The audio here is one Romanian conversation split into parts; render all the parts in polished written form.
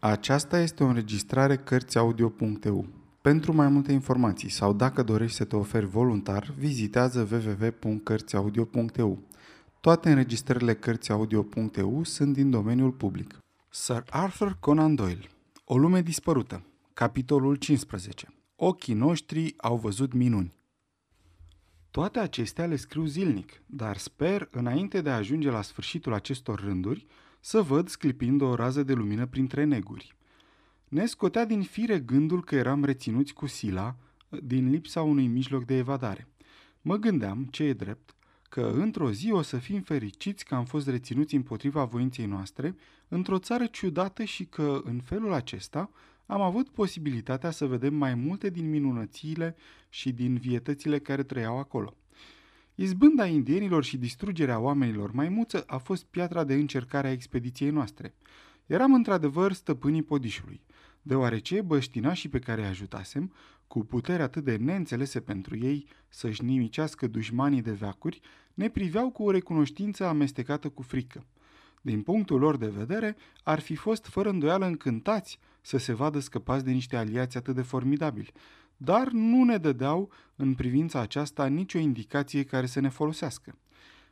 Aceasta este o înregistrare Cărțiaudio.eu. Pentru mai multe informații sau dacă dorești să te oferi voluntar, vizitează www.cărțiaudio.eu. Toate înregistrările Cărțiaudio.eu sunt din domeniul public. Sir Arthur Conan Doyle. O lume dispărută. Capitolul 15. Ochii noștri au văzut minuni. Toate acestea le scriu zilnic, dar sper, înainte de a ajunge la sfârșitul acestor rânduri, să văd sclipind o rază de lumină printre neguri. Ne scotea din fire gândul că eram reținuți cu sila, din lipsa unui mijloc de evadare. Mă gândeam, ce e drept, că într-o zi o să fim fericiți că am fost reținuți împotriva voinței noastre, într-o țară ciudată și că, în felul acesta, am avut posibilitatea să vedem mai multe din minunățile și din vietățile care trăiau acolo. Izbânda indienilor și distrugerea oamenilor maimuță a fost piatra de încercare a expediției noastre. Eram într-adevăr stăpânii podișului, deoarece băștinașii pe care îi ajutasem, cu putere atât de neînțelese pentru ei să-și nimicească dușmanii de veacuri, ne priveau cu o recunoștință amestecată cu frică. Din punctul lor de vedere, ar fi fost fără îndoială încântați să se vadă scăpați de niște aliați atât de formidabili, dar nu ne dădeau în privința aceasta nicio indicație care să ne folosească.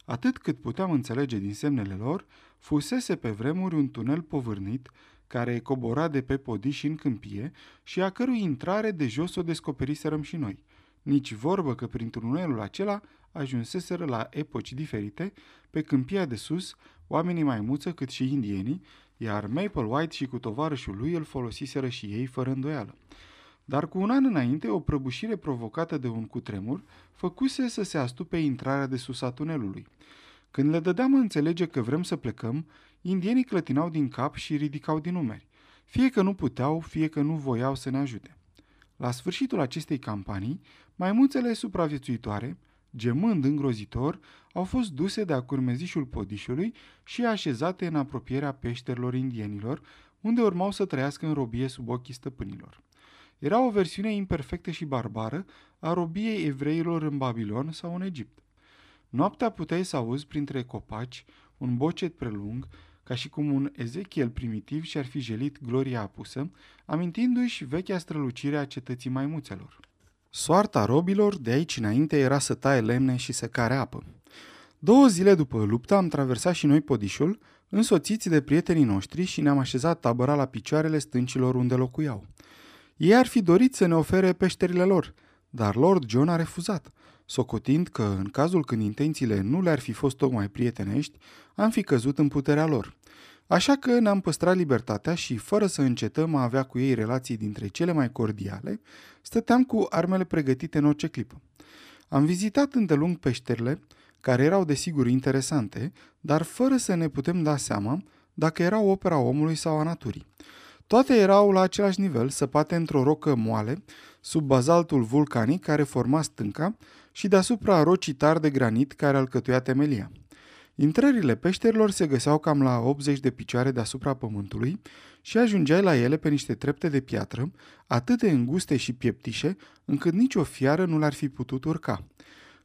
Atât cât puteam înțelege din semnele lor, fusese pe vremuri un tunel povârnit care cobora de pe podiși în câmpie și a cărui intrare de jos o descoperiserăm și noi. Nici vorbă că prin tunelul acela ajunseseră la epoci diferite, pe câmpia de sus, oamenii maimuță cât și indienii, iar Maple White și cu tovarășul lui îl folosiseră și ei fără îndoială. Dar cu un an înainte, o prăbușire provocată de un cutremur făcuse să se astupe intrarea de sus a tunelului. Când le dădeam a înțelege că vrem să plecăm, indienii clătinau din cap și ridicau din umeri, fie că nu puteau, fie că nu voiau să ne ajute. La sfârșitul acestei campanii, maimuțele supraviețuitoare, gemând îngrozitor, au fost duse de-a curmezișul podișului și așezate în apropierea peșterilor indienilor, unde urmau să trăiască în robie sub ochii stăpânilor. Era o versiune imperfectă și barbară a robiei evreilor în Babilon sau în Egipt. Noaptea puteai să auzi printre copaci un bocet prelung, ca și cum un Ezekiel primitiv și-ar fi jelit gloria apusă, amintindu-și vechea strălucire a cetății maimuțelor. Soarta robilor de aici înainte era să taie lemne și să care apă. 2 zile după luptă am traversat și noi podișul, însoțiți de prietenii noștri, și ne-am așezat tabăra la picioarele stâncilor unde locuiau. Ei ar fi dorit să ne ofere peșterile lor, dar Lord John a refuzat, socotind că, în cazul când intențiile nu le-ar fi fost tocmai prietenești, am fi căzut în puterea lor. Așa că ne-am păstrat libertatea și, fără să încetăm a avea cu ei relații dintre cele mai cordiale, stăteam cu armele pregătite în orice clipă. Am vizitat îndelung peșterile, care erau desigur interesante, dar fără să ne putem da seama dacă erau opera omului sau a naturii. Toate erau la același nivel, săpate într-o rocă moale, sub bazaltul vulcanic care forma stânca și deasupra rocii tari de granit care alcătuia temelia. Intrările peșterilor se găseau cam la 80 de picioare deasupra pământului și ajungeai la ele pe niște trepte de piatră, atât de înguste și pieptișe, încât nicio fiară nu l-ar fi putut urca.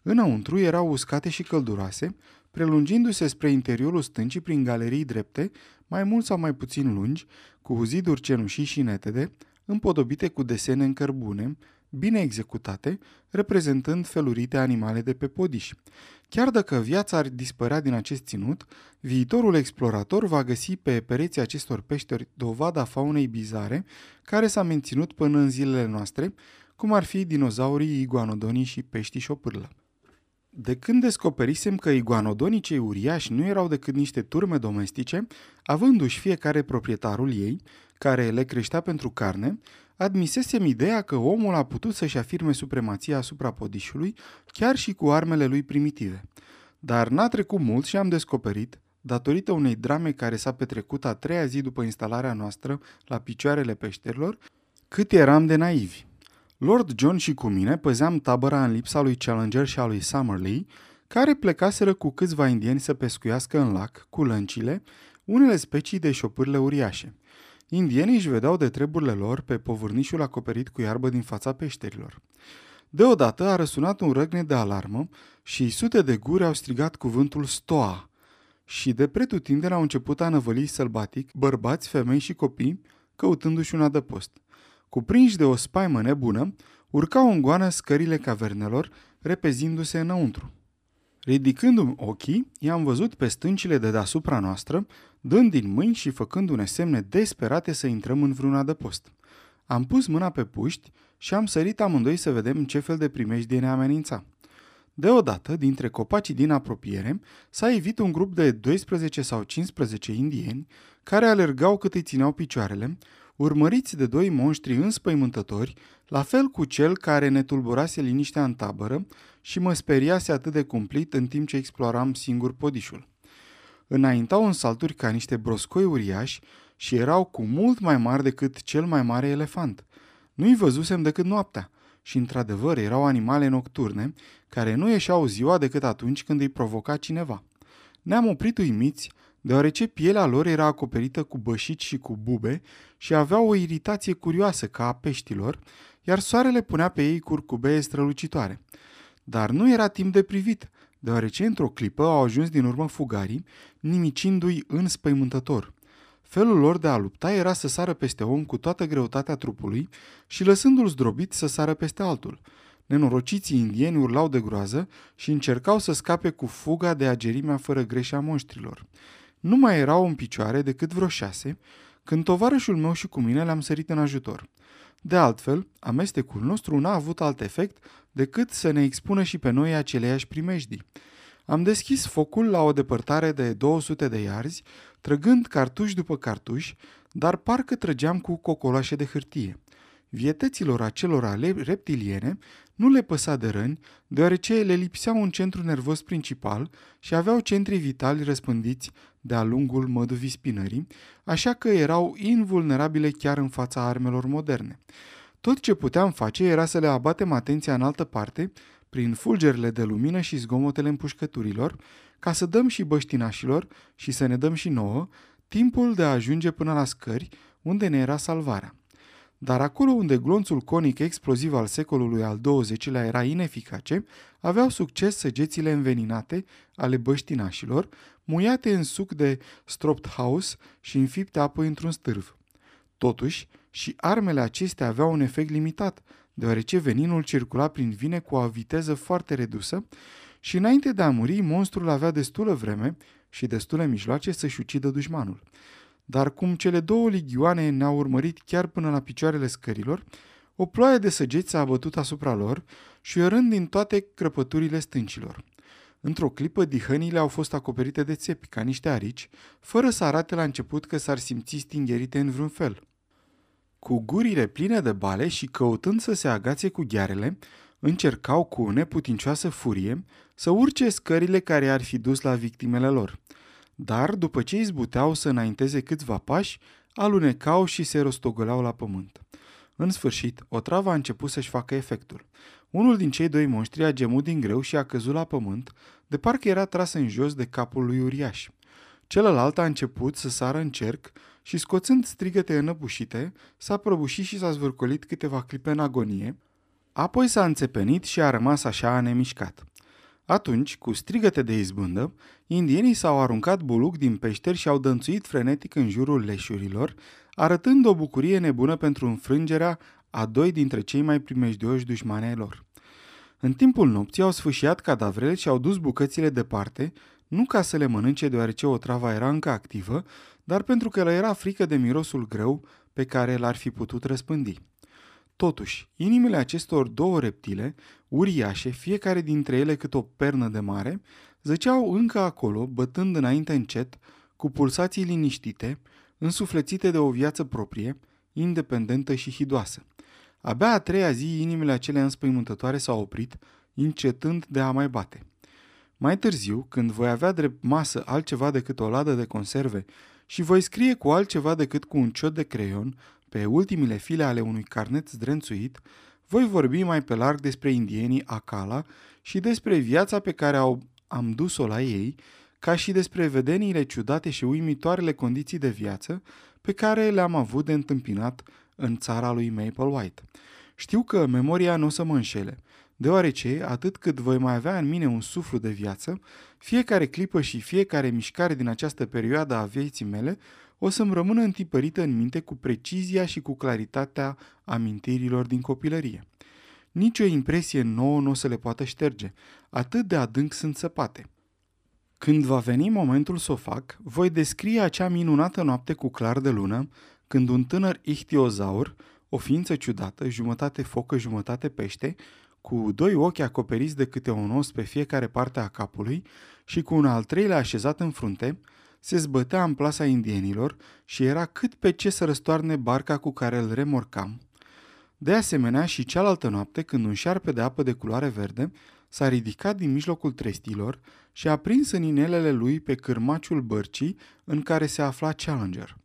Înăuntru erau uscate și călduroase, prelungindu-se spre interiorul stâncii prin galerii drepte, mai mult sau mai puțin lungi, cu ziduri cenușii și netede, împodobite cu desene în cărbune, bine executate, reprezentând felurite animale de pe podiș. Chiar dacă viața ar dispărea din acest ținut, viitorul explorator va găsi pe pereții acestor peșteri dovada faunei bizare care s-a menținut până în zilele noastre, cum ar fi dinozaurii, iguanodonii și peștii șopârlă. De când descoperisem că iguanodonii cei uriași nu erau decât niște turme domestice, avându-și fiecare proprietarul ei, care le creștea pentru carne, admisesem ideea că omul a putut să-și afirme supremația asupra podișului, chiar și cu armele lui primitive. Dar n-a trecut mult și am descoperit, datorită unei drame care s-a petrecut a 3-a zi după instalarea noastră la picioarele peșterilor, cât eram de naivi. Lord John și cu mine păzeam tabăra în lipsa lui Challenger și a lui Summerlee, care plecaseră cu câțiva indieni să pescuiască în lac, cu lăncile, unele specii de șopârle uriașe. Indienii își vedeau de treburile lor pe povârnișul acoperit cu iarbă din fața peșterilor. Deodată a răsunat un răgnet de alarmă și sute de guri au strigat cuvântul stoa și de pretutindeni au început a năvăli sălbatic bărbați, femei și copii, căutându-și un adăpost. Cuprinși de o spaimă nebună, urcau în goană scările cavernelor, repezindu-se înăuntru. Ridicându-mi ochii, i-am văzut pe stâncile de deasupra noastră, dând din mâini și făcându-ne semne desperate să intrăm în vreun adăpost. Am pus mâna pe puști și am sărit amândoi să vedem ce fel de primejdie ne amenința. Deodată, dintre copacii din apropiere, s-a ivit un grup de 12 sau 15 indieni, care alergau cât îi țineau picioarele, urmăriți de doi monștri înspăimântători, la fel cu cel care ne tulburase liniștea în tabără și mă speriase atât de cumplit în timp ce exploram singur podișul. Înaintau în salturi ca niște broscoi uriași și erau cu mult mai mari decât cel mai mare elefant. Nu-i văzusem decât noaptea și, într-adevăr, erau animale nocturne care nu ieșeau ziua decât atunci când îi provoca cineva. Ne-am oprit uimiți, deoarece pielea lor era acoperită cu bășici și cu bube și aveau o iritație curioasă ca a peștilor, iar soarele punea pe ei curcubee strălucitoare. Dar nu era timp de privit, deoarece într-o clipă au ajuns din urmă fugarii, nimicindu-i înspăimântător. Felul lor de a lupta era să sară peste om cu toată greutatea trupului și lăsându-l zdrobit să sară peste altul. Nenorociții indieni urlau de groază și încercau să scape cu fuga de agerimea fără greșe a monștrilor. Nu mai erau în picioare decât vreo 6, când tovarășul meu și cu mine le-am sărit în ajutor. De altfel, amestecul nostru n-a avut alt efect decât să ne expună și pe noi aceleiași primejdii. Am deschis focul la o depărtare de 200 de iarzi, trăgând cartuși după cartuși, dar parcă trăgeam cu cocoloașe de hârtie. Vietăților acelora reptiliene nu le păsa de răni, deoarece le lipsea un centru nervos principal și aveau centri vitali răspândiți de-a lungul măduvii spinării, așa că erau invulnerabile chiar în fața armelor moderne. Tot ce puteam face era să le abatem atenția în altă parte, prin fulgerile de lumină și zgomotele împușcăturilor, ca să dăm și băștinașilor și să ne dăm și nouă timpul de a ajunge până la scări, unde ne era salvarea. Dar acolo unde glonțul conic exploziv al secolului al XX-lea era ineficace, aveau succes săgețile înveninate ale băștinașilor, muiate în suc de Stropthaus și înfipte apoi într-un stârv. Totuși, și armele acestea aveau un efect limitat, deoarece veninul circula prin vine cu o viteză foarte redusă și înainte de a muri, monstrul avea destulă vreme și destule mijloace să-și ucidă dușmanul. Dar cum cele două ligioane ne-au urmărit chiar până la picioarele scărilor, o ploaie de săgeți s-a abătut asupra lor, șuierând din toate crăpăturile stâncilor. Într-o clipă, dihănile au fost acoperite de țepi, ca niște arici, fără să arate la început că s-ar simți stingerite în vreun fel. Cu gurile pline de bale și căutând să se agațe cu ghearele, încercau cu neputincioasă furie să urce scările care ar fi dus la victimele lor. Dar, după ce izbuteau să înainteze câțiva pași, alunecau și se rostogoleau la pământ. În sfârșit, otrava a început să-și facă efectul. Unul din cei doi monștri a gemut din greu și a căzut la pământ, de parcă era tras în jos de capul lui uriaș. Celălalt a început să sară în cerc și, scoțând strigăte înăbușite, s-a prăbușit și s-a zvârcolit câteva clipe în agonie, apoi s-a înțepenit și a rămas așa nemișcat. Atunci, cu strigăte de izbândă, indienii s-au aruncat buluc din peșteri și au dănțuit frenetic în jurul leșurilor, arătând o bucurie nebună pentru înfrângerea a doi dintre cei mai primejdioși dușmani ai lor. În timpul nopții au sfâșiat cadavrele și au dus bucățile departe, nu ca să le mănânce deoarece otrava era încă activă, dar pentru că le era frică de mirosul greu pe care l-ar fi putut răspândi. Totuși, inimile acestor două reptile, uriașe, fiecare dintre ele cât o pernă de mare, zăceau încă acolo, bătând înainte încet, cu pulsații liniștite, însuflețite de o viață proprie, independentă și hidoasă. Abia a treia zi, inimile acelea înspăimântătoare s-au oprit, încetând de a mai bate. Mai târziu, când voi avea drept masă altceva decât o ladă de conserve și voi scrie cu altceva decât cu un ciot de creion, pe ultimile file ale unui carnet zdrențuit, voi vorbi mai pe larg despre indienii Akala și despre viața pe care am dus-o la ei, ca și despre vedeniile ciudate și uimitoarele condiții de viață pe care le-am avut de întâmpinat în țara lui Maple White. Știu că memoria nu o să mă înșele, deoarece, atât cât voi mai avea în mine un suflu de viață, fiecare clipă și fiecare mișcare din această perioadă a vieții mele o să-mi rămână întipărită în minte cu precizia și cu claritatea amintirilor din copilărie. Nici o impresie nouă nu o să le poată șterge, atât de adânc sunt săpate. Când va veni momentul să o fac, voi descrie acea minunată noapte cu clar de lună, când un tânăr ihtiozaur, o ființă ciudată, jumătate focă, jumătate pește, cu doi ochi acoperiți de câte un os pe fiecare parte a capului și cu un al treilea așezat în frunte, se zbătea în plasa indienilor și era cât pe ce să răstoarne barca cu care îl remorcam. De asemenea și cealaltă noapte, când un șarpe de apă de culoare verde s-a ridicat din mijlocul trestilor și a prins în inelele lui pe cârmaciul bărcii în care se afla Challenger.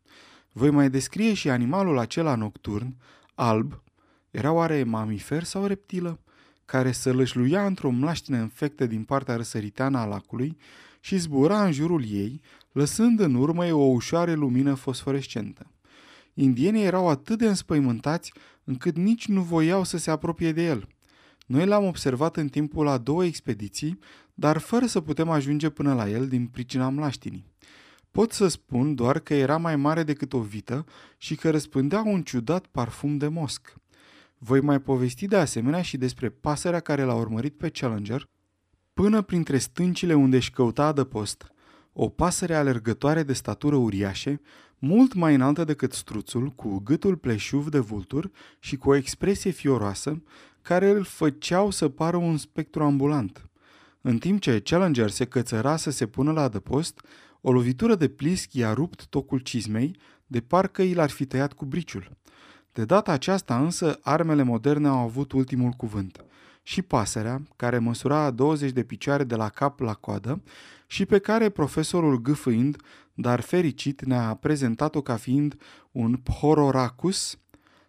Voi mai descrie și animalul acela nocturn, alb, era oare mamifer sau reptilă, care sălășluia într-o mlaștină infectă din partea răsăriteană a lacului și zbura în jurul ei, lăsând în urmă o ușoară lumină fosforescentă. Indienii erau atât de înspăimântați încât nici nu voiau să se apropie de el. Noi l-am observat în timpul a două expediții, dar fără să putem ajunge până la el din pricina mlaștinii. Pot să spun doar că era mai mare decât o vită și că răspândea un ciudat parfum de mosc. Voi mai povesti de asemenea și despre pasărea care l-a urmărit pe Challenger până printre stâncile unde își căuta adăpost, o pasăre alergătoare de statură uriașe, mult mai înaltă decât struțul, cu gâtul pleșuv de vultur și cu o expresie fioroasă, care îl făceau să pară un spectru ambulant. În timp ce Challenger se cățăra să se pună la adăpost, o lovitură de plisc i-a rupt tocul cizmei, de parcă i l-ar fi tăiat cu briciul. De data aceasta însă, armele moderne au avut ultimul cuvânt. Și pasărea, care măsura 20 de picioare de la cap la coadă și pe care profesorul, gâfâind, dar fericit, ne-a prezentat-o ca fiind un hororacus,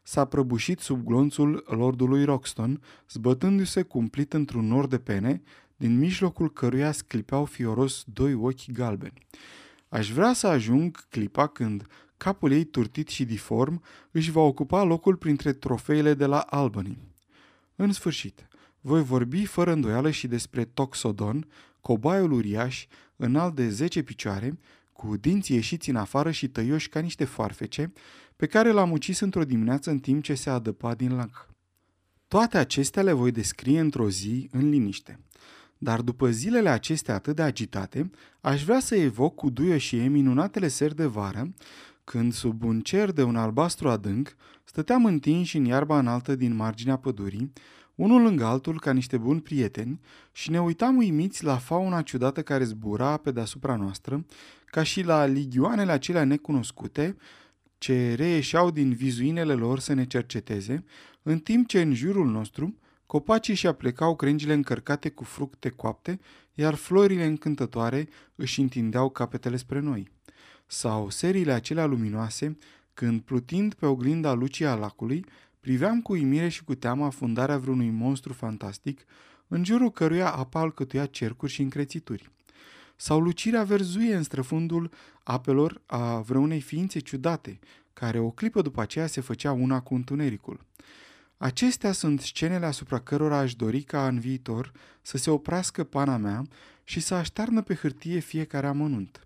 s-a prăbușit sub glonțul lordului Roxton, zbătându-se cumplit într-un nor de pene, din mijlocul căruia sclipeau fioros doi ochi galbeni. Aș vrea să ajung clipa când capul ei turtit și diform își va ocupa locul printre trofeile de la Albany. În sfârșit, voi vorbi fără îndoială și despre Toxodon, cobaiul uriaș, înalt de 10 picioare, cu dinții ieșiți în afară și tăioși ca niște foarfece, pe care l-am ucis într-o dimineață în timp ce se adăpa din lac. Toate acestea le voi descrie într-o zi în liniște. Dar după zilele acestea atât de agitate, aș vrea să evoc cu duioșie minunatele seri de vară, când sub un cer de un albastru adânc, stăteam întinși în iarba înaltă din marginea pădurii, unul lângă altul ca niște buni prieteni, și ne uitam uimiți la fauna ciudată care zbura pe deasupra noastră, ca și la ligioanele acelea necunoscute, ce reieșeau din vizuinele lor să ne cerceteze, în timp ce în jurul nostru copacii și-a plecau crengile încărcate cu fructe coapte, iar florile încântătoare își întindeau capetele spre noi. Sau seriile acelea luminoase, când, plutind pe oglinda lucii a lacului, priveam cu uimire și cu teamă afundarea vreunui monstru fantastic, în jurul căruia apa alcătuia cercuri și încrețituri. Sau lucirea verzuie în străfundul apelor a vreunei ființe ciudate, care o clipă după aceea se făcea una cu întunericul. Acestea sunt scenele asupra cărora aș dori ca în viitor să se oprească pana mea și să aștearnă pe hârtie fiecare amănunt.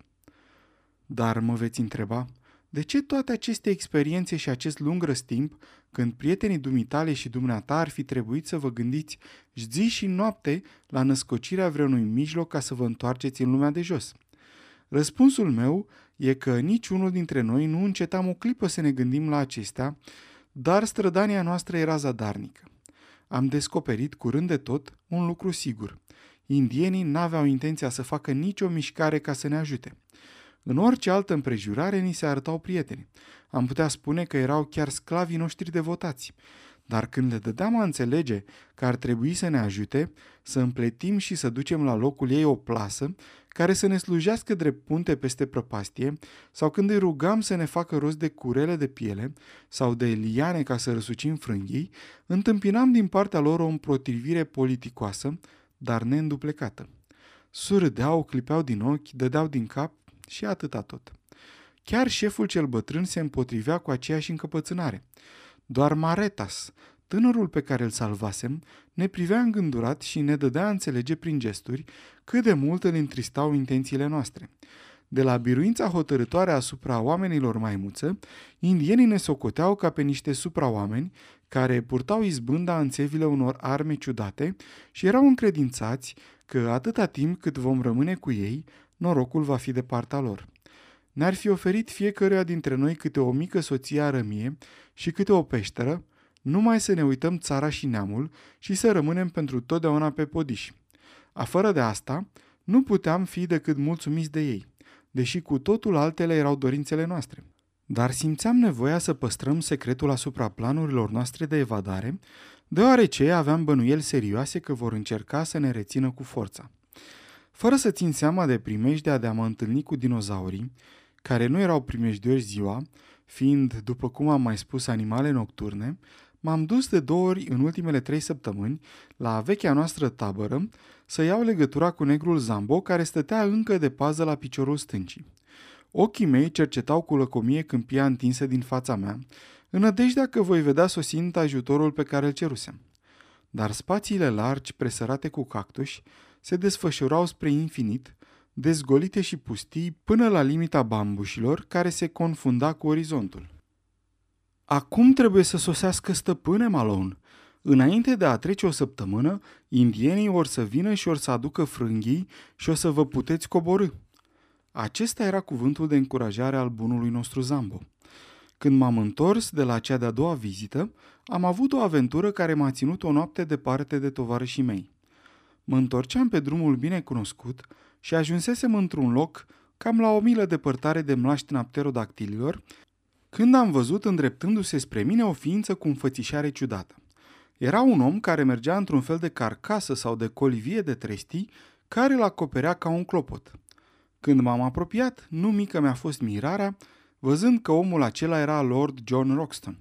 Dar mă veți întreba, de ce toate aceste experiențe și acest lung răstimp, când prietenii dumitale și dumneata ar fi trebuit să vă gândiți zi și noapte la născocirea vreunui mijloc ca să vă întoarceți în lumea de jos? Răspunsul meu e că niciunul dintre noi nu încetam o clipă să ne gândim la acestea, dar strădania noastră era zadarnică. Am descoperit curând de tot un lucru sigur. Indienii n-aveau intenția să facă nicio mișcare ca să ne ajute. În orice altă împrejurare ni se arătau prieteni. Am putea spune că erau chiar sclavii noștri devotați. Dar când le dădeam a înțelege că ar trebui să ne ajute, să împletim și să ducem la locul ei o plasă care să ne slujească drept punte peste prăpastie, sau când îi rugam să ne facă rost de curele de piele sau de liane ca să răsucim frânghii, întâmpinam din partea lor o împotrivire politicoasă, dar neînduplecată. Surâdeau, clipeau din ochi, dădeau din cap și atâta tot. Chiar șeful cel bătrân se împotrivea cu aceeași încăpățânare. Doar Maretas, tânărul pe care îl salvasem, ne privea îngândurat și ne dădea înțelege prin gesturi cât de mult îl întristau intențiile noastre. De la biruința hotărătoare asupra oamenilor maimuță, indienii ne socoteau ca pe niște supraoameni care purtau izbânda în țevile unor arme ciudate și erau încredințați că atâta timp cât vom rămâne cu ei, norocul va fi de partea lor. Ne-ar fi oferit fiecăruia dintre noi câte o mică soție arămie și câte o peșteră, numai să ne uităm țara și neamul și să rămânem pentru totdeauna pe podiși. Afară de asta, nu puteam fi decât mulțumiți de ei, deși cu totul altele erau dorințele noastre. Dar simțeam nevoia să păstrăm secretul asupra planurilor noastre de evadare, deoarece aveam bănuieli serioase că vor încerca să ne rețină cu forța. Fără să țin seama de primejdea de a mă întâlni cu dinozaurii, care nu erau primejdioși ziua, fiind, după cum am mai spus, animale nocturne, m-am dus de 2 ori în ultimele 3 săptămâni la vechea noastră tabără să iau legătura cu negrul Zambo, care stătea încă de pază la piciorul stâncii. Ochii mei cercetau cu lăcomie câmpia întinsă din fața mea, în nădejdea că voi vedea sosind ajutorul pe care îl cerusem. Dar spațiile largi, presărate cu cactuși, se desfășurau spre infinit, dezgolite și pustii până la limita bambușilor, care se confunda cu orizontul. Acum trebuie să sosească stăpâne, Malone. Înainte de a trece o săptămână, indienii or să vină și or să aducă frânghii și o să vă puteți coborî. Acesta era cuvântul de încurajare al bunului nostru Zambo. Când m-am întors de la cea de-a 2-a vizită, am avut o aventură care m-a ținut o noapte departe de tovarășii mei. Mă întorceam pe drumul binecunoscut și ajunsesem într-un loc cam la 1.000 departare de mlaștina pterodactililor, când am văzut îndreptându-se spre mine o ființă cu înfățișare ciudată. Era un om care mergea într-un fel de carcasă sau de colivie de trestii care îl acoperea ca un clopot. Când m-am apropiat, nu mică mi-a fost mirarea, văzând că omul acela era Lord John Roxton.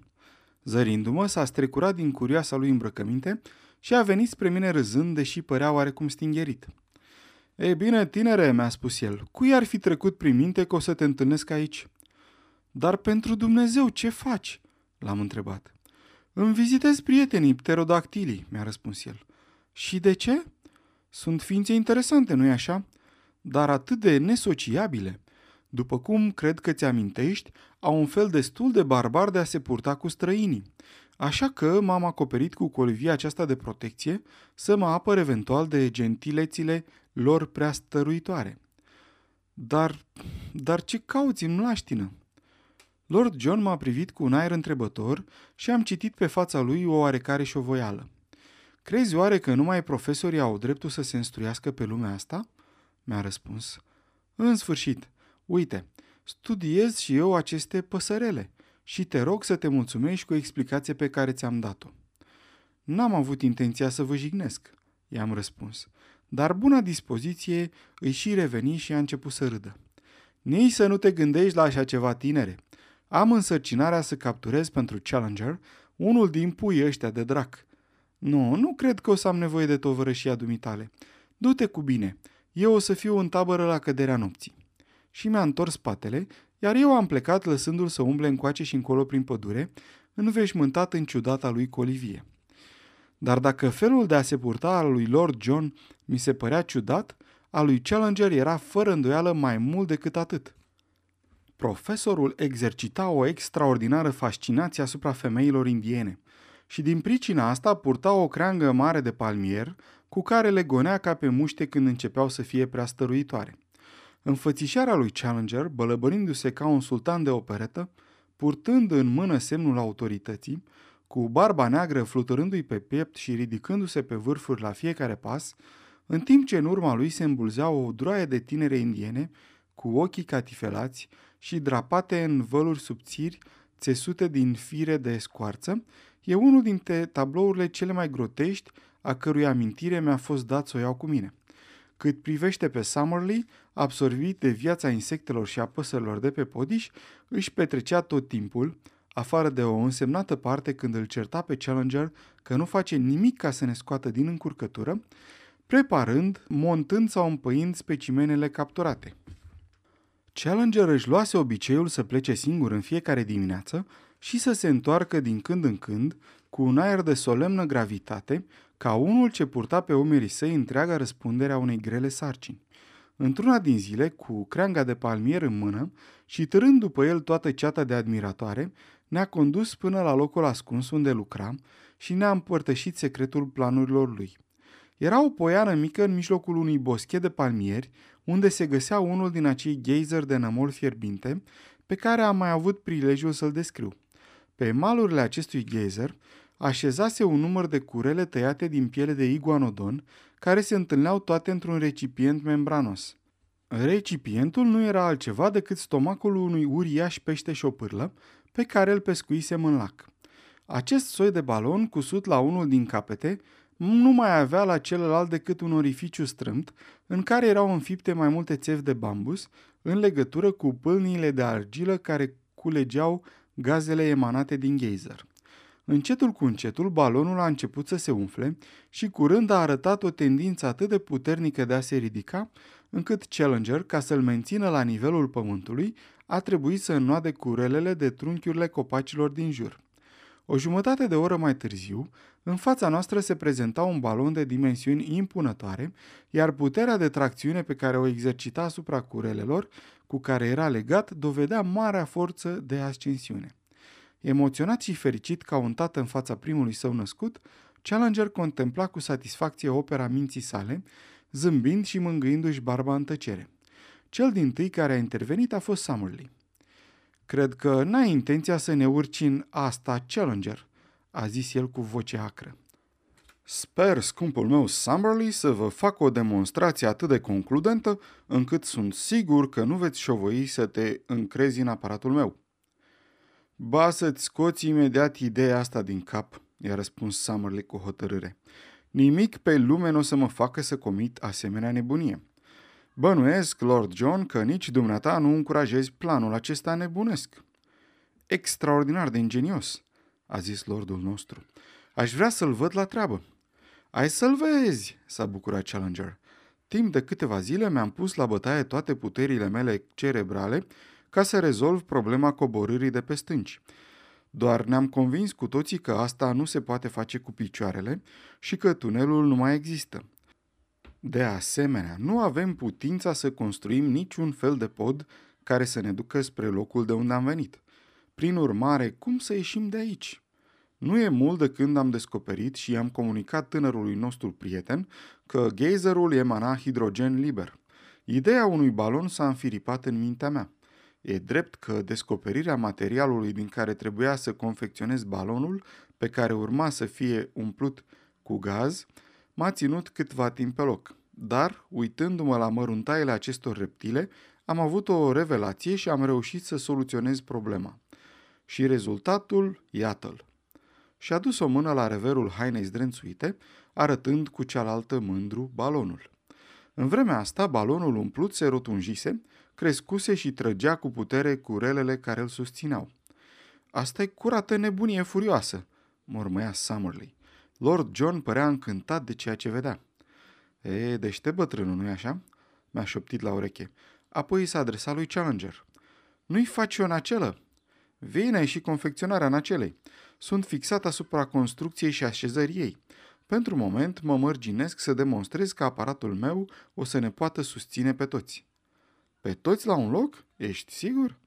Zărindu-mă, s-a strecurat din curioasa lui îmbrăcăminte și a venit spre mine râzând, deși părea oarecum stingerit. „Ei bine, tinere," mi-a spus el, „cui ar fi trecut prin minte că o să te întâlnesc aici?" „Dar pentru Dumnezeu, ce faci?" l-am întrebat. „Îmi vizitez prietenii pterodactilii," mi-a răspuns el. „Și de ce?" „Sunt ființe interesante, nu-i așa? Dar atât de nesociabile. După cum cred că ți amintești, au un fel destul de barbar de a se purta cu străinii. Așa că m-am acoperit cu colivia aceasta de protecție să mă apăr eventual de gentilețile lor prea stăruitoare." Dar ce cauți în mlaștină?" Lord John m-a privit cu un aer întrebător și am citit pe fața lui o oarecare șovoială. „Crezi oare că numai profesorii au dreptul să se înstruiască pe lumea asta?" mi-a răspuns. „În sfârșit, uite, studiez și eu aceste păsărele și te rog să te mulțumești cu explicația pe care ți-am dat-o." „N-am avut intenția să vă jignesc," i-am răspuns, dar buna dispoziție îi și reveni și a început să râdă. „Nici să nu te gândești la așa ceva, tinere. Am însărcinarea să capturez pentru Challenger unul din puii ăștia de drac. Nu cred că o să am nevoie de tovărășia dumitale. Du-te cu bine, eu o să fiu în tabără la căderea nopții." Și mi-a întors spatele, iar eu am plecat lăsându-l să umble încoace și încolo prin pădure, înveșmântat în ciudata lui colivie. Dar dacă felul de a se purta al lui Lord John mi se părea ciudat, al lui Challenger era fără îndoială mai mult decât atât. Profesorul exercita o extraordinară fascinație asupra femeilor indiene și din pricina asta purta o creangă mare de palmier cu care le gonea ca pe muște când începeau să fie prea stăruitoare. Înfățișarea lui Challenger, bălăbărindu-se ca un sultan de operetă, purtând în mână semnul autorității, cu barba neagră fluturându-i pe piept și ridicându-se pe vârfuri la fiecare pas, în timp ce în urma lui se îmbulzeau o droaie de tinere indiene cu ochii catifelați și drapate în văluri subțiri țesute din fire de scoarță, e unul dintre tablourile cele mai grotești a cărui amintire mi-a fost dat să o iau cu mine. Cât privește pe Summerlee, absorbit de viața insectelor și a păsărilor de pe podiș, își petrecea tot timpul, afară de o însemnată parte când îl certa pe Challenger că nu face nimic ca să ne scoată din încurcătură, preparând, montând sau împăind specimenele capturate. Challenger își luase obiceiul să plece singur în fiecare dimineață și să se întoarcă din când în când cu un aer de solemnă gravitate, ca unul ce purta pe umerii săi întreaga răspundere a unei grele sarcini. Într-una din zile, cu creanga de palmier în mână și târând după el toată ceata de admiratoare, ne-a condus până la locul ascuns unde lucra și ne-a împărtășit secretul planurilor lui. Era o poiană mică în mijlocul unui boschet de palmieri, unde se găsea unul din acei geizeri de nămol fierbinte pe care am mai avut prilejul să-l descriu. Pe malurile acestui geizer așezase un număr de curele tăiate din piele de iguanodon, care se întâlneau toate într-un recipient membranos. Recipientul nu era altceva decât stomacul unui uriaș pește șopârlă, pe care îl pescuisem în lac. Acest soi de balon, cusut la unul din capete, nu mai avea la celălalt decât un orificiu strâmt, în care erau înfipte mai multe țevi de bambus, în legătură cu pâlniile de argilă care culegeau gazele emanate din geizer. Încetul cu încetul, balonul a început să se umfle și curând a arătat o tendință atât de puternică de a se ridica, încât Challenger, ca să-l mențină la nivelul pământului, a trebuit să înnoade curelele de trunchiurile copacilor din jur. O jumătate de oră mai târziu, în fața noastră se prezenta un balon de dimensiuni impunătoare, iar puterea de tracțiune pe care o exercita asupra curelelor, cu care era legat, dovedea marea forță de ascensiune. Emoționat și fericit ca un tată în fața primului său născut, Challenger contempla cu satisfacție opera minții sale, zâmbind și mângâindu-și barba în tăcere. Cel dintâi care a intervenit a fost Summerlee. "Cred că n-ai intenția să ne urci în asta, Challenger," a zis el cu voce acră. "Sper, scumpul meu Summerlee, să vă fac o demonstrație atât de concludentă, încât sunt sigur că nu veți șovăi să te încrezi în aparatul meu." "Ba să-ți scoți imediat ideea asta din cap," i-a răspuns Summerlee cu hotărâre. "Nimic pe lume n-o să mă facă să comit asemenea nebunie. Bănuiesc, Lord John, că nici dumneata nu încurajezi planul acesta nebunesc." "Extraordinar de ingenios," a zis lordul nostru. "Aș vrea să-l văd la treabă." "Ai să-l vezi," s-a bucurat Challenger. "Timp de câteva zile mi-am pus la bătaie toate puterile mele cerebrale ca să rezolv problema coborârii de pe stânci. Doar ne-am convins cu toții că asta nu se poate face cu picioarele și că tunelul nu mai există. De asemenea, nu avem putința să construim niciun fel de pod care să ne ducă spre locul de unde am venit. Prin urmare, cum să ieșim de aici? Nu e mult de când am descoperit și i-am comunicat tânărului nostru prieten că geizerul emana hidrogen liber. Ideea unui balon s-a înfiripat în mintea mea. E drept că descoperirea materialului din care trebuia să confecționez balonul, pe care urma să fie umplut cu gaz, m-a ținut câtva timp pe loc, dar, uitându-mă la măruntaiele acestor reptile, am avut o revelație și am reușit să soluționez problema. Și rezultatul, iată-l." Și-a dus o mână la reverul hainei zdrențuite, arătând cu cealaltă mândru balonul. În vremea asta, balonul umplut se rotunjise, crescuse și trăgea cu putere curelele care îl susțineau. "Asta e curată nebunie furioasă," mormăia Summerlee. Lord John părea încântat de ceea ce vedea. "E, deștept bătrânul, nu-i așa?" mi-a șoptit la ureche. Apoi s-a adresat lui Challenger. "Nu-i faci o nacelă?" "Vine și confecționarea nacelei. Sunt fixat asupra construcției și așezării ei. Pentru moment mă mărginesc să demonstrez că aparatul meu o să ne poată susține pe toți." "Pe toți la un loc? Ești sigur?"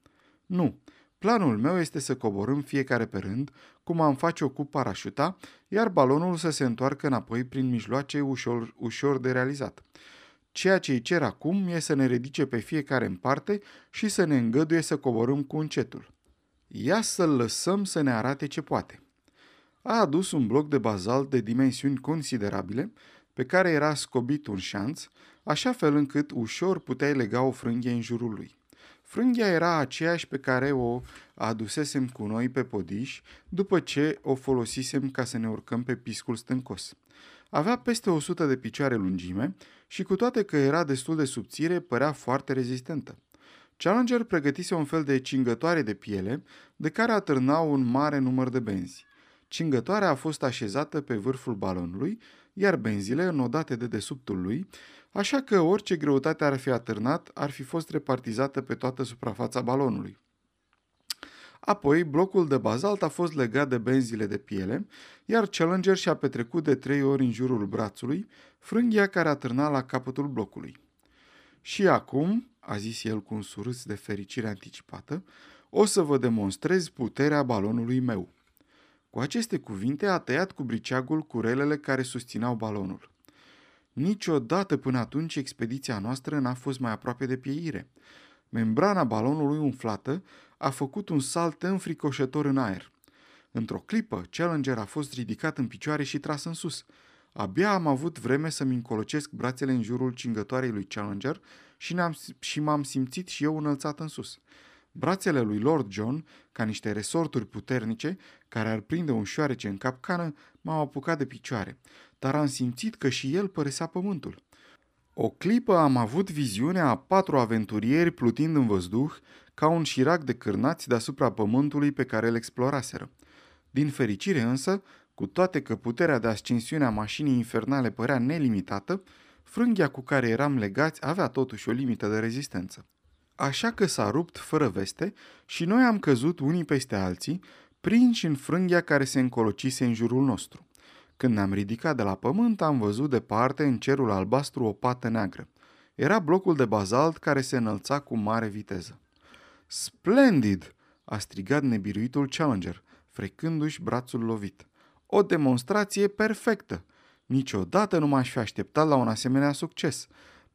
"Nu. Planul meu este să coborâm fiecare pe rând, cum am face-o cu parașuta, iar balonul să se întoarcă înapoi prin mijloace ușor de realizat. Ceea ce îi cer acum e să ne ridice pe fiecare în parte și să ne îngăduie să coborâm cu încetul. Ia să-l lăsăm să ne arate ce poate." A adus un bloc de bazalt de dimensiuni considerabile, pe care era scobit un șanț, așa fel încât ușor puteai lega o frânghie în jurul lui. Frânghia era aceeași pe care o adusesem cu noi pe podiș, după ce o folosisem ca să ne urcăm pe piscul stâncos. Avea peste 100 de picioare lungime și cu toate că era destul de subțire, părea foarte rezistentă. Challenger pregătise un fel de cingătoare de piele, de care atârnau un mare număr de benzi. Cingătoarea a fost așezată pe vârful balonului, iar benzile înodate de desubtul lui, așa că orice greutate ar fi atârnat ar fi fost repartizată pe toată suprafața balonului. Apoi, blocul de bazalt a fost legat de benzile de piele, iar Challenger și-a petrecut de 3 ori în jurul brațului frânghia care atârna la capătul blocului. Și acum, a zis el cu un surâs de fericire anticipată, o să vă demonstrez puterea balonului meu. Cu aceste cuvinte a tăiat cu briceagul curelele care susțineau balonul. Niciodată până atunci expediția noastră n-a fost mai aproape de pieire. Membrana balonului umflată a făcut un salt înfricoșător în aer. Într-o clipă, Challenger a fost ridicat în picioare și tras în sus. Abia am avut vreme să-mi încolocesc brațele în jurul cingătoarei lui Challenger și m-am simțit și eu înălțat în sus. Brațele lui Lord John, ca niște resorturi puternice, care ar prinde un șoarece în capcană, m-au apucat de picioare, dar am simțit că și el părăsea pământul. O clipă am avut viziunea a 4 aventurieri plutind în văzduh, ca un șirac de cârnați deasupra pământului pe care îl exploraseră. Din fericire însă, cu toate că puterea de ascensiune a mașinii infernale părea nelimitată, frânghia cu care eram legați avea totuși o limită de rezistență. Așa că s-a rupt fără veste și noi am căzut unii peste alții, prinși în frânghia care se încolocise în jurul nostru. Când ne-am ridicat de la pământ, am văzut departe în cerul albastru o pată neagră. Era blocul de bazalt care se înălța cu mare viteză. "Splendid!" a strigat nebiruitul Challenger, frecându-și brațul lovit. "O demonstrație perfectă! Niciodată nu m-aș fi așteptat la un asemenea succes.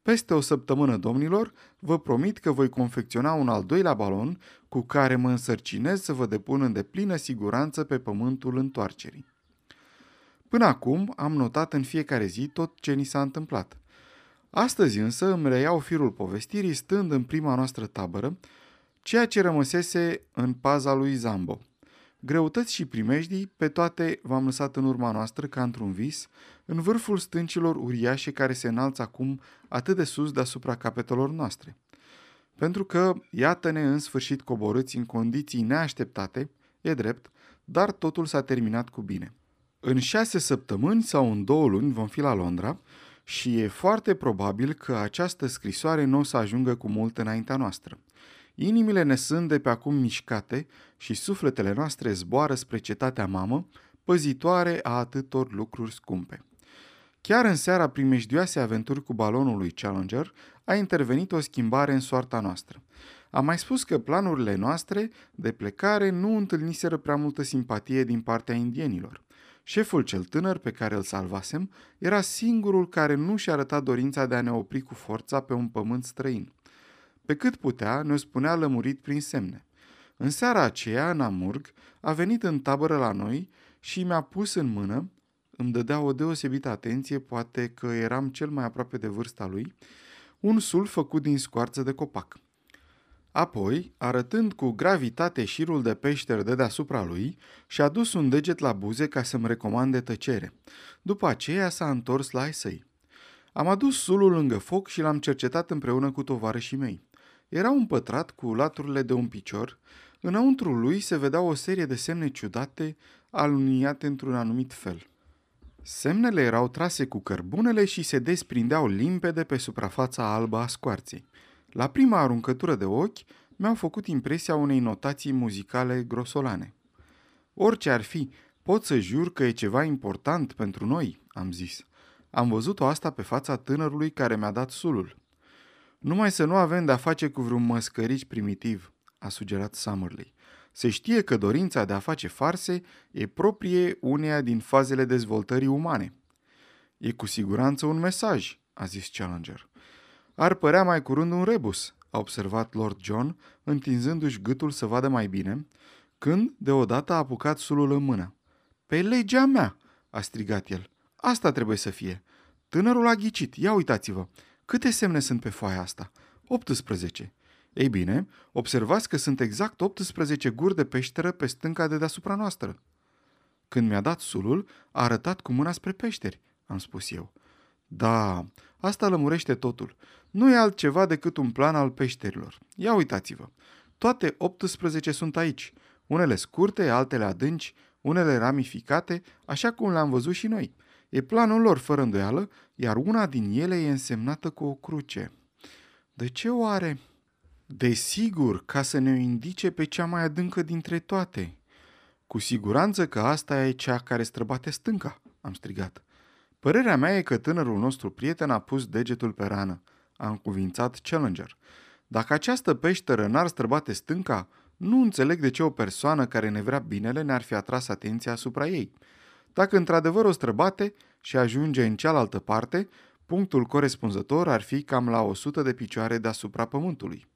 Peste o săptămână, domnilor, vă promit că voi confecționa un al doilea balon cu care mă însărcinez să vă depun în deplină siguranță pe pământul întoarcerii." Până acum am notat în fiecare zi tot ce ni s-a întâmplat. Astăzi însă îmi reiau firul povestirii stând în prima noastră tabără, ceea ce rămăsese în paza lui Zambo. Greutăți și primejdii pe toate v-am lăsat în urma noastră ca într-un vis, în vârful stâncilor uriașe care se înalță acum atât de sus deasupra capetelor noastre. Pentru că, iată-ne în sfârșit coborâți în condiții neașteptate, e drept, dar totul s-a terminat cu bine. În 6 săptămâni sau în 2 luni vom fi la Londra și e foarte probabil că această scrisoare nu o să ajungă cu mult înaintea noastră. Inimile ne sunt de pe acum mișcate și sufletele noastre zboară spre cetatea mamă, păzitoare a atâtor lucruri scumpe. Chiar în seara primejdioasei aventuri cu balonul lui Challenger a intervenit o schimbare în soarta noastră. Am mai spus că planurile noastre de plecare nu întâlniseră prea multă simpatie din partea indienilor. Șeful cel tânăr pe care îl salvasem era singurul care nu și-a arătat dorința de a ne opri cu forța pe un pământ străin. Pe cât putea, ne-o spunea lămurit prin semne. În seara aceea, Namurg a venit în tabără la noi și mi-a pus în mână, îmi dădea o deosebită atenție, poate că eram cel mai aproape de vârsta lui, un sul făcut din scoarță de copac. Apoi, arătând cu gravitate șirul de peșteri de deasupra lui, și-a dus un deget la buze ca să-mi recomande tăcere. După aceea s-a întors la ai săi. Am adus sulul lângă foc și l-am cercetat împreună cu tovarășii mei. Era împătrat cu laturile de un picior, înăuntru lui se vedea o serie de semne ciudate, aluniate într-un anumit fel. Semnele erau trase cu cărbunele și se desprindeau limpede pe suprafața albă a scoarței. La prima aruncătură de ochi mi-au făcut impresia unei notații muzicale grosolane. "Orice ar fi, pot să jur că e ceva important pentru noi," am zis. Am văzut-o asta pe fața tânărului care mi-a dat sulul. "Numai să nu avem de-a face cu vreun măscărici primitiv," a sugerat Summerlee. "Se știe că dorința de a face farse e proprie uneia din fazele dezvoltării umane." "E cu siguranță un mesaj," a zis Challenger. "Ar părea mai curând un rebus," a observat Lord John, întinzându-și gâtul să vadă mai bine, când deodată a apucat sulul în mână. "Pe legea mea!" a strigat el. "Asta trebuie să fie. Tânărul a ghicit, ia uitați-vă. Câte semne sunt pe foaia asta? 18. Ei bine, observați că sunt exact 18 guri de peșteră pe stânca de deasupra noastră." "Când mi-a dat sulul, a arătat cu mâna spre peșteri," am spus eu. "Da, asta lămurește totul. Nu e altceva decât un plan al peșterilor. Ia uitați-vă. Toate 18 sunt aici. Unele scurte, altele adânci, unele ramificate, așa cum le-am văzut și noi. E planul lor, fără îndoială, iar una din ele e însemnată cu o cruce. De ce oare?" "Desigur, ca să ne indice pe cea mai adâncă dintre toate." "Cu siguranță că asta e cea care străbate stânca," am strigat. "Părerea mea e că tânărul nostru prieten a pus degetul pe rană," a încuvințat Challenger. Dacă această peșteră n-ar străbate stânca, nu înțeleg de ce o persoană care ne vrea binele ne-ar fi atras atenția asupra ei. Dacă într-adevăr o străbate și ajunge în cealaltă parte, punctul corespunzător ar fi cam la 100 de picioare deasupra pământului.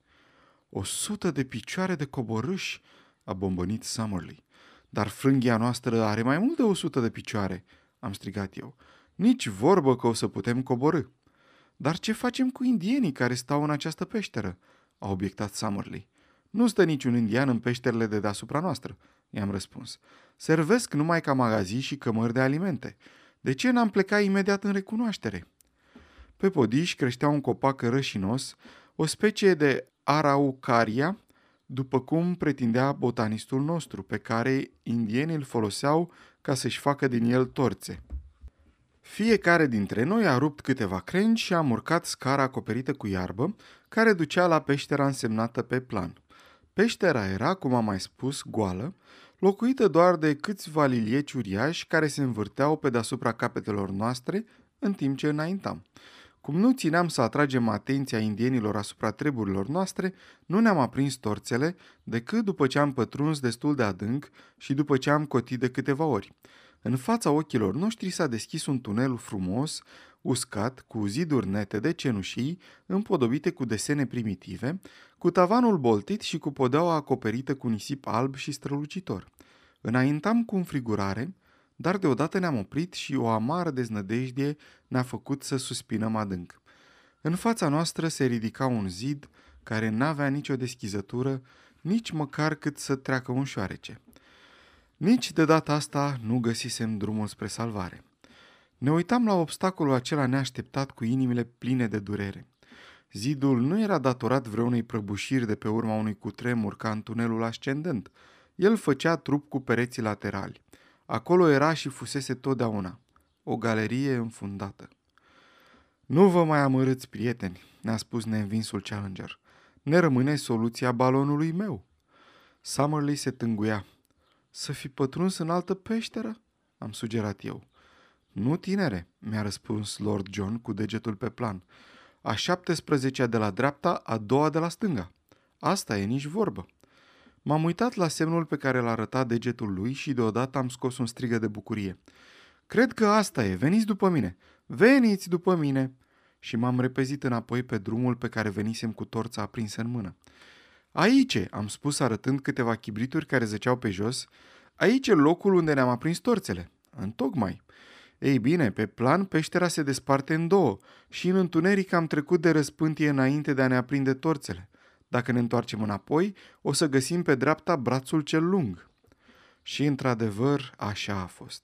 100 de picioare de coborâși, a bombănit Summerlee. Dar frânghia noastră are mai mult de 100 de picioare, am strigat eu. Nici vorbă că o să putem coborî. Dar ce facem cu indienii care stau în această peșteră? A obiectat Summerlee. Nu stă niciun indian în peșterile de deasupra noastră, i-am răspuns. Servesc numai ca magazii și cămări de alimente. De ce n-am plecat imediat în recunoaștere? Pe podiș creștea un copac rășinos, o specie de Araucaria, după cum pretindea botanistul nostru, pe care indienii îl foloseau ca să-și facă din el torțe. Fiecare dintre noi a rupt câteva crengi și am urcat scara acoperită cu iarbă, care ducea la peștera însemnată pe plan. Peștera era, cum am mai spus, goală, locuită doar de câțiva lilieci uriași care se învârteau pe deasupra capetelor noastre în timp ce înaintam. Cum nu țineam să atragem atenția indienilor asupra treburilor noastre, nu ne-am aprins torțele decât după ce am pătruns destul de adânc și după ce am cotit de câteva ori. În fața ochilor noștri s-a deschis un tunel frumos, uscat, cu ziduri netede cenușii, împodobite cu desene primitive, cu tavanul boltit și cu podeaua acoperită cu nisip alb și strălucitor. Înaintam cu înfrigurare, dar deodată ne-am oprit și o amară deznădejde ne-a făcut să suspinăm adânc. În fața noastră se ridica un zid care n-avea nicio deschizătură, nici măcar cât să treacă un șoarece. Nici de data asta nu găsisem drumul spre salvare. Ne uitam la obstacolul acela neașteptat cu inimile pline de durere. Zidul nu era datorat vreunei prăbușiri de pe urma unui cutremur ca în tunelul ascendent. El făcea trup cu pereții laterali. Acolo era și fusese totdeauna o galerie înfundată. Nu vă mai amărâți, prieteni, ne-a spus neînvinsul Challenger. Ne rămâne soluția balonului meu. Summerlee se tânguia. Să fi pătruns în altă peșteră? Am sugerat eu. Nu, tinere, mi-a răspuns Lord John cu degetul pe plan. A 17-a de la dreapta, a 2-a de la stânga. Asta e nici vorbă. M-am uitat la semnul pe care l-a arătat degetul lui și deodată am scos un strigăt de bucurie. Cred că asta e, veniți după mine! Veniți după mine! Și m-am repezit înapoi pe drumul pe care venisem cu torța aprinsă în mână. Aici, am spus arătând câteva chibrituri care zăceau pe jos, aici e locul unde ne-am aprins torțele. Întocmai. Ei bine, pe plan peștera se desparte în două și în întuneric am trecut de răspântie înainte de a ne aprinde torțele. Dacă ne întoarcem înapoi, o să găsim pe dreapta brațul cel lung. Și într-adevăr, așa a fost.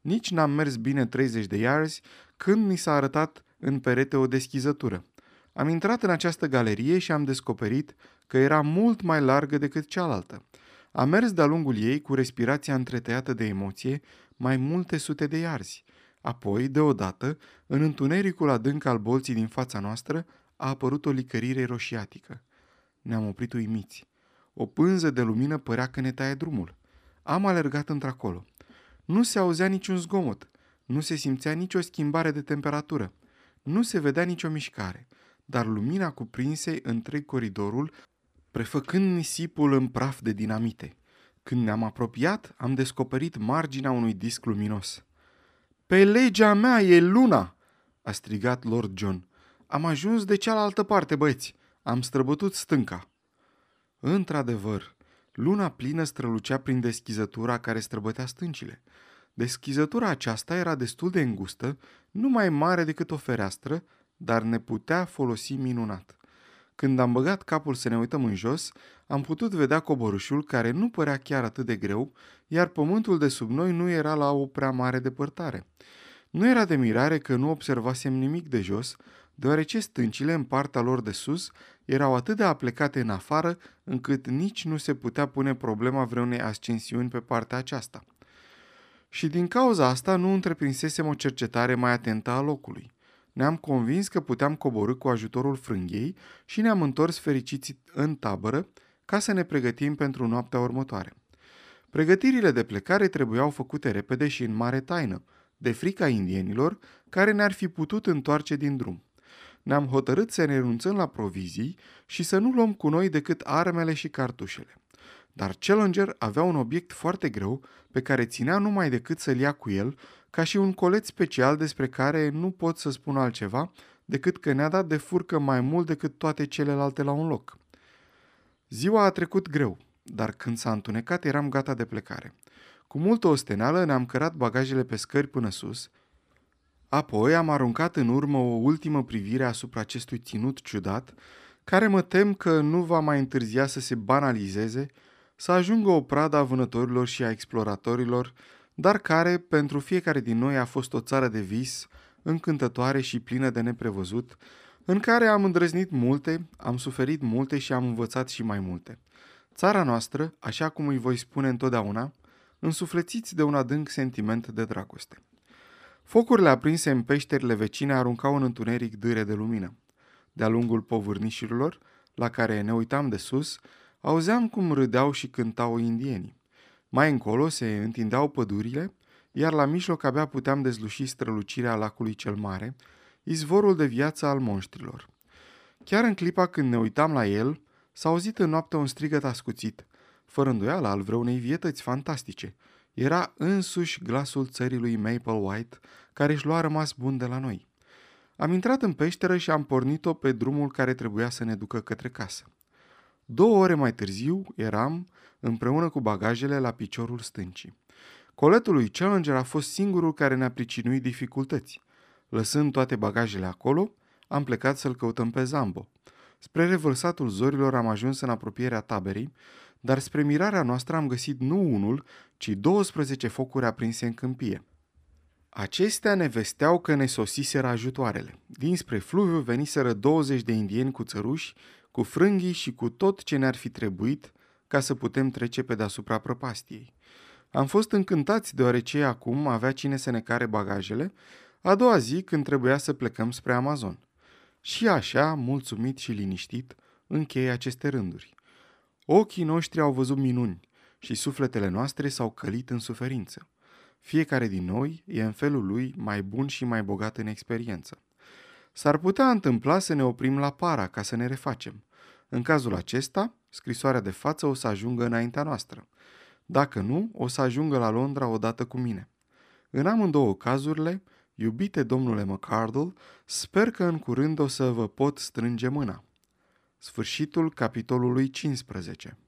Nici n-am mers bine 30 de iarzi când ni s-a arătat în perete o deschizătură. Am intrat în această galerie și am descoperit că era mult mai largă decât cealaltă. Am mers de-a lungul ei cu respirația întretăiată de emoție mai multe sute de iarzi. Apoi, deodată, în întunericul adânc al bolții din fața noastră, a apărut o licărire roșiatică. Ne-am oprit uimiți. O pânză de lumină părea că ne taie drumul. Am alergat într-acolo. Nu se auzea niciun zgomot, nu se simțea nicio schimbare de temperatură, nu se vedea nicio mișcare, dar lumina cuprinse întreg coridorul, prefăcând nisipul în praf de dinamite. Când ne-am apropiat, am descoperit marginea unui disc luminos. Pe legea mea e luna!" a strigat Lord John. Am ajuns de cealaltă parte, băieți! Am străbătut stânca." Într-adevăr, luna plină strălucea prin deschizătura care străbătea stâncile. Deschizătura aceasta era destul de îngustă, nu mai mare decât o fereastră, dar ne putea folosi minunat. Când am băgat capul să ne uităm în jos, am putut vedea coborâșul care nu părea chiar atât de greu, iar pământul de sub noi nu era la o prea mare depărtare. Nu era de mirare că nu observasem nimic de jos, deoarece stâncile în partea lor de sus erau atât de aplecate în afară, încât nici nu se putea pune problema vreunei ascensiuni pe partea aceasta. Și din cauza asta nu întreprinsesem o cercetare mai atentă a locului. Ne-am convins că puteam coborî cu ajutorul frânghiei și ne-am întors fericiți în tabără ca să ne pregătim pentru noaptea următoare. Pregătirile de plecare trebuiau făcute repede și în mare taină, de frica indienilor care ne-ar fi putut întoarce din drum. ne-am hotărât să ne renunțăm la provizii și să nu luăm cu noi decât armele și cartușele. Dar Challenger avea un obiect foarte greu pe care ținea numai decât să-l ia cu el, ca și un colet special despre care nu pot să spun altceva decât că ne-a dat de furcă mai mult decât toate celelalte la un loc. Ziua a trecut greu, dar când s-a întunecat eram gata de plecare. Cu multă osteneală ne-am cărat bagajele pe scări până sus, apoi am aruncat în urmă o ultimă privire asupra acestui ținut ciudat, care mă tem că nu va mai întârzia să se banalizeze, să ajungă o pradă a vânătorilor și a exploratorilor, dar care, pentru fiecare din noi, a fost o țară de vis, încântătoare și plină de neprevăzut, în care am îndrăznit multe, am suferit multe și am învățat și mai multe. Țara noastră, așa cum îi voi spune întotdeauna, însuflețiți de un adânc sentiment de dragoste. Focurile aprinse în peșterile vecine aruncau în întuneric dâre de lumină. De-a lungul povârnișurilor, la care ne uitam de sus, auzeam cum râdeau și cântau indienii. Mai încolo se întindeau pădurile, iar la mijloc abia puteam dezluși strălucirea lacului cel mare, izvorul de viață al monștrilor. Chiar în clipa când ne uitam la el, s-a auzit în noapte un strigăt ascuțit, fără îndoială al vreunei vietăți fantastice. Era însuși glasul țării lui Maple White, care își lua rămas bun de la noi. Am intrat în peșteră și am pornit-o pe drumul care trebuia să ne ducă către casă. 2 ore mai târziu eram, împreună cu bagajele, la piciorul stâncii. Coletul lui Challenger a fost singurul care ne-a pricinuit dificultăți. Lăsând toate bagajele acolo, am plecat să-l căutăm pe Zambo. Spre revărsatul zorilor am ajuns în apropierea taberei, dar spre mirarea noastră am găsit nu 1, ci 12 focuri aprinse în câmpie. Acestea ne vesteau că ne sosiseră ajutoarele. Dinspre fluviu veniseră 20 de indieni cu țăruși, cu frânghii și cu tot ce ne-ar fi trebuit ca să putem trece pe deasupra prăpastiei. Am fost încântați deoarece acum avea cine să ne care bagajele, a doua zi când trebuia să plecăm spre Amazon. Și așa, mulțumit și liniștit, încheie aceste rânduri. Ochii noștri au văzut minuni și sufletele noastre s-au călit în suferință. Fiecare din noi e în felul lui mai bun și mai bogat în experiență. S-ar putea întâmpla să ne oprim la Para ca să ne refacem. În cazul acesta, scrisoarea de față o să ajungă înaintea noastră. Dacă nu, o să ajungă la Londra odată cu mine. În amândouă cazurile, iubite domnule McArdle, sper că în curând o să vă pot strânge mâna. Sfârșitul capitolului 15.